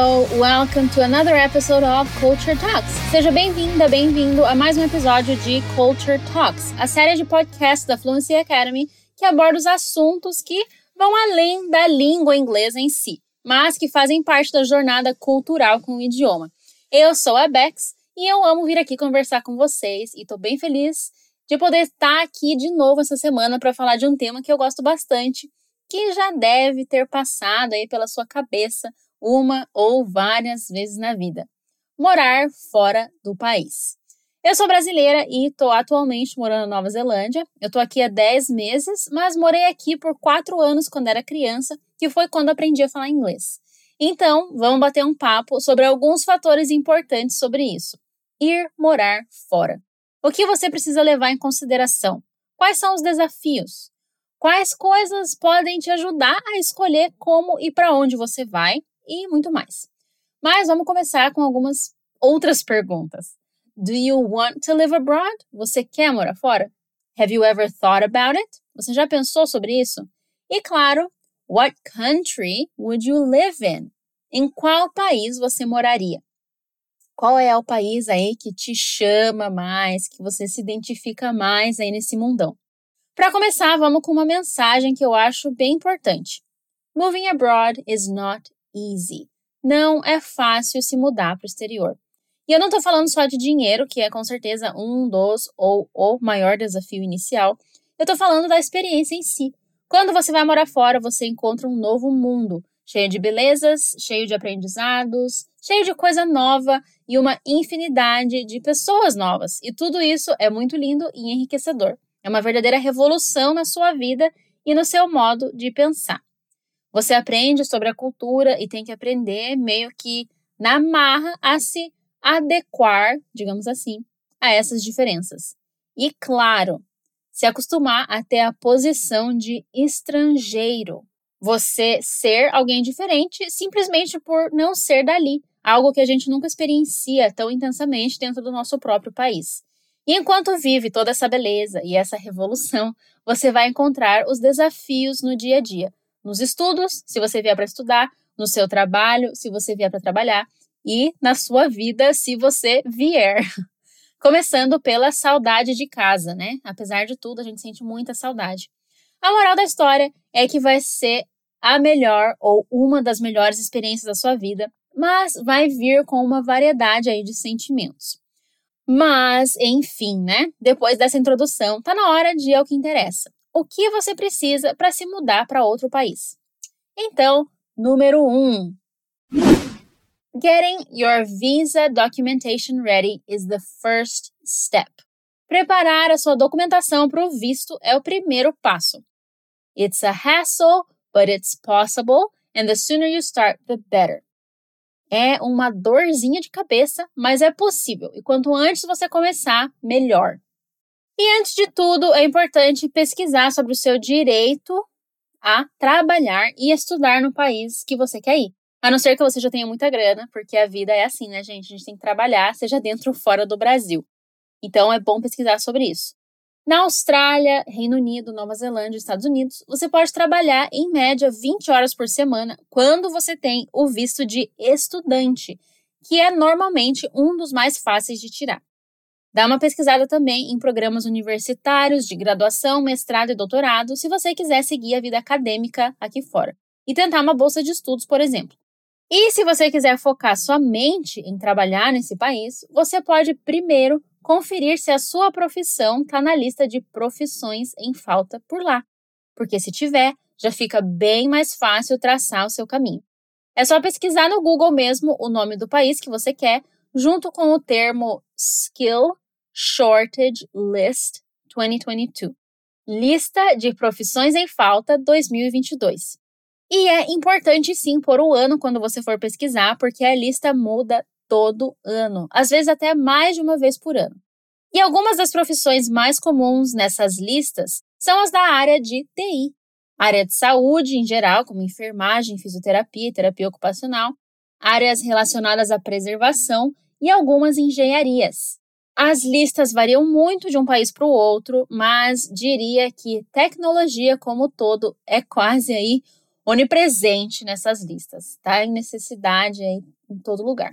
pessoal, welcome to another episode of Culture Talks. Seja bem-vinda, bem-vindo a mais um episódio de Culture Talks, a série de podcast da Fluency Academy que aborda os assuntos que vão além da língua inglesa em si, mas que fazem parte da jornada cultural com o idioma. Eu sou a Bex e eu amo vir aqui conversar com vocês e estou bem feliz de poder estar aqui de novo essa semana para falar de um tema que eu gosto bastante, que já deve ter passado aí pela sua cabeça uma ou várias vezes na vida. Morar fora do país. Eu sou brasileira e estou atualmente morando na Nova Zelândia. Eu estou aqui há 10 meses, mas morei aqui por 4 anos quando era criança, que foi quando aprendi a falar inglês. Então, vamos bater um papo sobre alguns fatores importantes sobre isso. Ir morar fora. O que você precisa levar em consideração? Quais são os desafios? Quais coisas podem te ajudar a escolher como e para onde você vai? E muito mais. Mas vamos começar com algumas outras perguntas. Do you want to live abroad? Você quer morar fora? Have you ever thought about it? Você já pensou sobre isso? E claro, what country would you live in? Em qual país você moraria? Qual é o país aí que te chama mais, que você se identifica mais aí nesse mundão? Para começar, vamos com uma mensagem que eu acho bem importante. Moving abroad is not easy. Não é fácil se mudar para o exterior. E eu não estou falando só de dinheiro, que é com certeza um dos ou o maior desafio inicial. Eu estou falando da experiência em si. Quando você vai morar fora, você encontra um novo mundo, cheio de belezas, cheio de aprendizados, cheio de coisa nova e uma infinidade de pessoas novas. E tudo isso é muito lindo e enriquecedor. É uma verdadeira revolução na sua vida e no seu modo de pensar. Você aprende sobre a cultura e tem que aprender meio que na marra a se adequar, digamos assim, a essas diferenças. E claro, se acostumar a ter a posição de estrangeiro. Você ser alguém diferente simplesmente por não ser dali. Algo que a gente nunca experiencia tão intensamente dentro do nosso próprio país. E enquanto vive toda essa beleza e essa revolução, você vai encontrar os desafios no dia a dia. Nos estudos, se você vier para estudar, no seu trabalho, se você vier para trabalhar e na sua vida, se você vier. Começando pela saudade de casa, né? Apesar de tudo, a gente sente muita saudade. A moral da história é que vai ser a melhor ou uma das melhores experiências da sua vida, mas vai vir com uma variedade aí de sentimentos. Mas, enfim, né? Depois dessa introdução, tá na hora de ir ao que interessa. O que você precisa para se mudar para outro país? Então, número 1. Getting your visa documentation ready is the first step. Preparar a sua documentação para o visto é o primeiro passo. It's a hassle, but it's possible, and the sooner you start, the better. É uma dorzinha de cabeça, mas é possível. E quanto antes você começar, melhor. E antes de tudo, é importante pesquisar sobre o seu direito a trabalhar e estudar no país que você quer ir. A não ser que você já tenha muita grana, porque a vida é assim, né, gente? A gente tem que trabalhar, seja dentro ou fora do Brasil. Então, é bom pesquisar sobre isso. Na Austrália, Reino Unido, Nova Zelândia, Estados Unidos, você pode trabalhar, em média, 20 horas por semana quando você tem o visto de estudante, que é normalmente um dos mais fáceis de tirar. Dá uma pesquisada também em programas universitários de graduação, mestrado e doutorado, se você quiser seguir a vida acadêmica aqui fora. E tentar uma bolsa de estudos, por exemplo. E se você quiser focar somente em trabalhar nesse país, você pode primeiro conferir se a sua profissão está na lista de profissões em falta por lá. Porque se tiver, já fica bem mais fácil traçar o seu caminho. É só pesquisar no Google mesmo o nome do país que você quer, junto com o termo Skill Shortage List 2022, Lista de Profissões em Falta 2022. E é importante sim pôr o ano quando você for pesquisar, porque a lista muda todo ano, às vezes até mais de uma vez por ano. E algumas das profissões mais comuns nessas listas são as da área de TI, área de saúde em geral, como enfermagem, fisioterapia e terapia ocupacional, áreas relacionadas à preservação e algumas engenharias. As listas variam muito de um país para o outro, mas diria que tecnologia como todo é quase aí onipresente nessas listas, tá? Em necessidade aí em todo lugar.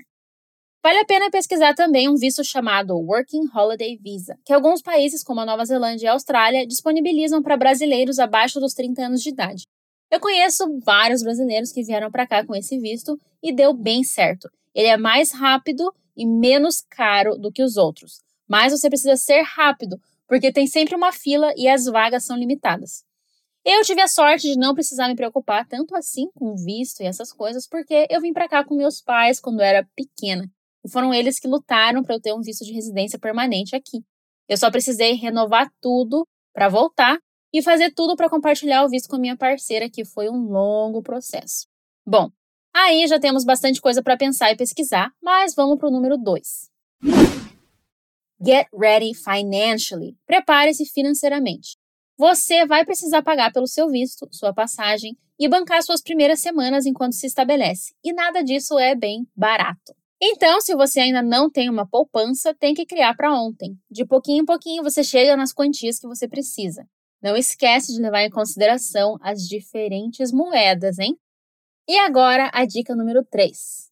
Vale a pena pesquisar também um visto chamado Working Holiday Visa, que alguns países como a Nova Zelândia e a Austrália disponibilizam para brasileiros abaixo dos 30 anos de idade. Eu conheço vários brasileiros que vieram para cá com esse visto e deu bem certo. Ele é mais rápido e menos caro do que os outros. Mas você precisa ser rápido, porque tem sempre uma fila e as vagas são limitadas. Eu tive a sorte de não precisar me preocupar tanto assim com visto e essas coisas, porque eu vim para cá com meus pais quando eu era pequena. E foram eles que lutaram para eu ter um visto de residência permanente aqui. Eu só precisei renovar tudo para voltar e fazer tudo para compartilhar o visto com a minha parceira, que foi um longo processo. Bom, aí já temos bastante coisa para pensar e pesquisar, mas vamos para o número 2. Get ready financially. Prepare-se financeiramente. Você vai precisar pagar pelo seu visto, sua passagem e bancar suas primeiras semanas enquanto se estabelece. E nada disso é bem barato. Então, se você ainda não tem uma poupança, tem que criar para ontem. De pouquinho em pouquinho, você chega nas quantias que você precisa. Não esquece de levar em consideração as diferentes moedas, hein? E agora, a dica número 3.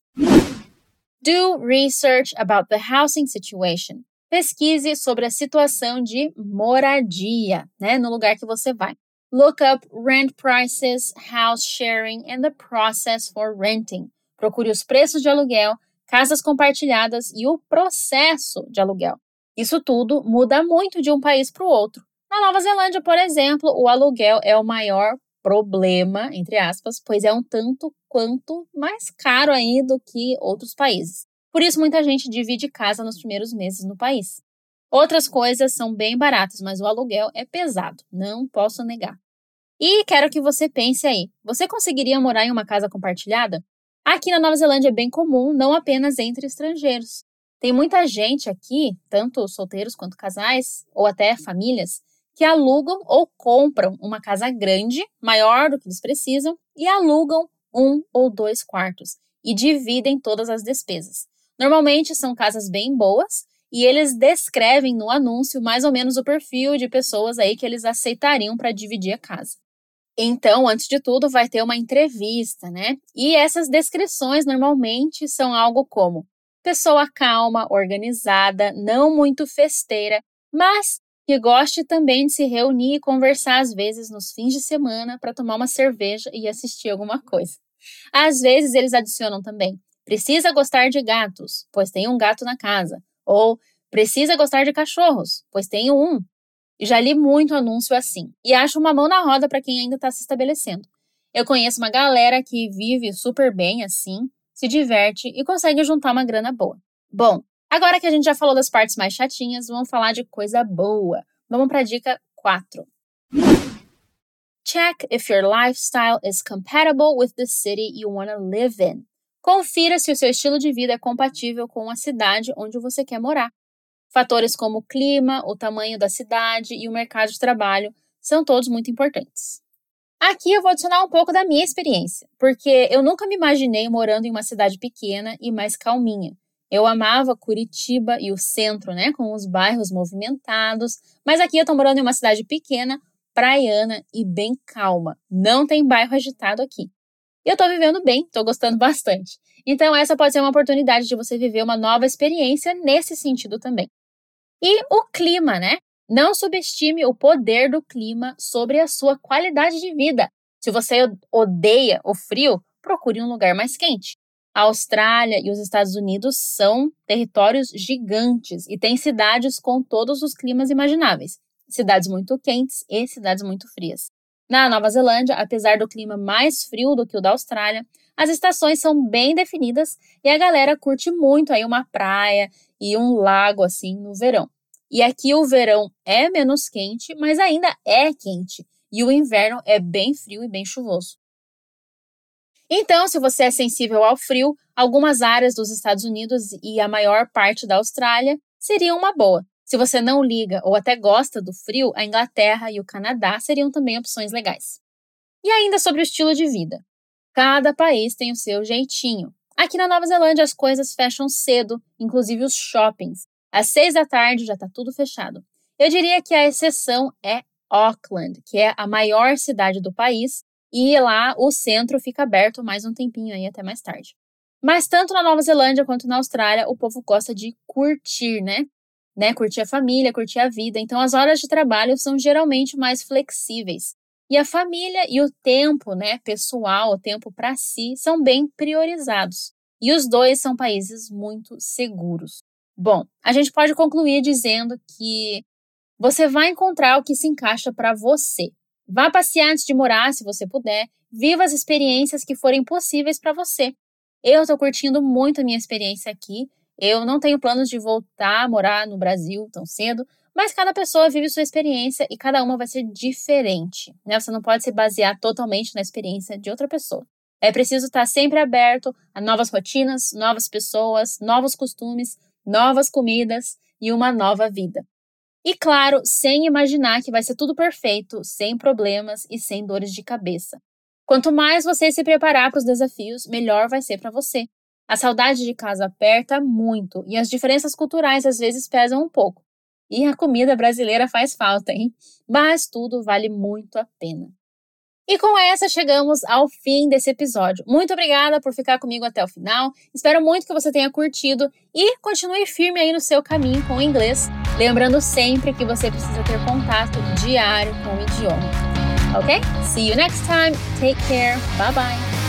Do research about the housing situation. Pesquise sobre a situação de moradia, né, no lugar que você vai. Look up rent prices, house sharing and the process for renting. Procure os preços de aluguel, casas compartilhadas e o processo de aluguel. Isso tudo muda muito de um país para o outro. Na Nova Zelândia, por exemplo, o aluguel é o maior problema, entre aspas, pois é um tanto quanto mais caro aí do que outros países. Por isso, muita gente divide casa nos primeiros meses no país. Outras coisas são bem baratas, mas o aluguel é pesado, não posso negar. E quero que você pense aí, você conseguiria morar em uma casa compartilhada? Aqui na Nova Zelândia é bem comum, não apenas entre estrangeiros. Tem muita gente aqui, tanto solteiros quanto casais, ou até famílias, que alugam ou compram uma casa grande, maior do que eles precisam, e alugam 1 ou 2 quartos, e dividem todas as despesas. Normalmente são casas bem boas, e eles descrevem no anúncio mais ou menos o perfil de pessoas aí que eles aceitariam para dividir a casa. Então, antes de tudo, vai ter uma entrevista, né? E essas descrições normalmente são algo como pessoa calma, organizada, não muito festeira, mas que goste também de se reunir e conversar às vezes nos fins de semana para tomar uma cerveja e assistir alguma coisa. Às vezes eles adicionam também, precisa gostar de gatos, pois tem um gato na casa. Ou precisa gostar de cachorros, pois tem um. Já li muito anúncio assim. E acho uma mão na roda para quem ainda está se estabelecendo. Eu conheço uma galera que vive super bem assim, se diverte e consegue juntar uma grana boa. Bom, agora que a gente já falou das partes mais chatinhas, vamos falar de coisa boa. Vamos para a dica 4. Check if your lifestyle is compatible with the city you want to live in. Confira se o seu estilo de vida é compatível com a cidade onde você quer morar. Fatores como o clima, o tamanho da cidade e o mercado de trabalho são todos muito importantes. Aqui eu vou adicionar um pouco da minha experiência, porque eu nunca me imaginei morando em uma cidade pequena e mais calminha. Eu amava Curitiba e o centro, né, com os bairros movimentados, mas aqui eu estou morando em uma cidade pequena, praiana e bem calma. Não tem bairro agitado aqui. Eu estou vivendo bem, estou gostando bastante. Então essa pode ser uma oportunidade de você viver uma nova experiência nesse sentido também. E o clima, né? Não subestime o poder do clima sobre a sua qualidade de vida. Se você odeia o frio, procure um lugar mais quente. A Austrália e os Estados Unidos são territórios gigantes e tem cidades com todos os climas imagináveis. Cidades muito quentes e cidades muito frias. Na Nova Zelândia, apesar do clima mais frio do que o da Austrália, as estações são bem definidas e a galera curte muito aí uma praia e um lago assim no verão. E aqui o verão é menos quente, mas ainda é quente. E o inverno é bem frio e bem chuvoso. Então, se você é sensível ao frio, algumas áreas dos Estados Unidos e a maior parte da Austrália seriam uma boa. Se você não liga ou até gosta do frio, a Inglaterra e o Canadá seriam também opções legais. E ainda sobre o estilo de vida. Cada país tem o seu jeitinho. Aqui na Nova Zelândia as coisas fecham cedo, inclusive os shoppings. Às 18h já está tudo fechado. Eu diria que a exceção é Auckland, que é a maior cidade do país E lá o centro fica aberto mais um tempinho aí, até mais tarde. Mas tanto na Nova Zelândia quanto na Austrália, o povo gosta de curtir, né? Curtir a família, curtir a vida. Então, as horas de trabalho são geralmente mais flexíveis. E a família e o tempo, pessoal, o tempo para si, são bem priorizados. E os dois são países muito seguros. Bom, a gente pode concluir dizendo que você vai encontrar o que se encaixa para você. Vá passear antes de morar, se você puder. Viva as experiências que forem possíveis para você. Eu estou curtindo muito a minha experiência aqui. Eu não tenho planos de voltar a morar no Brasil tão cedo, mas cada pessoa vive sua experiência e cada uma vai ser diferente. Você não pode se basear totalmente na experiência de outra pessoa. É preciso estar sempre aberto a novas rotinas, novas pessoas, novos costumes, novas comidas e uma nova vida. E claro, sem imaginar que vai ser tudo perfeito, sem problemas e sem dores de cabeça. Quanto mais você se preparar para os desafios, melhor vai ser para você. A saudade de casa aperta muito e as diferenças culturais às vezes pesam um pouco. E a comida brasileira faz falta, hein? Mas tudo vale muito a pena. E com essa chegamos ao fim desse episódio. Muito obrigada por ficar comigo até o final. Espero muito que você tenha curtido e continue firme aí no seu caminho com o inglês. Lembrando sempre que você precisa ter contato diário com o idioma. Ok? See you next time. Take care. Bye bye.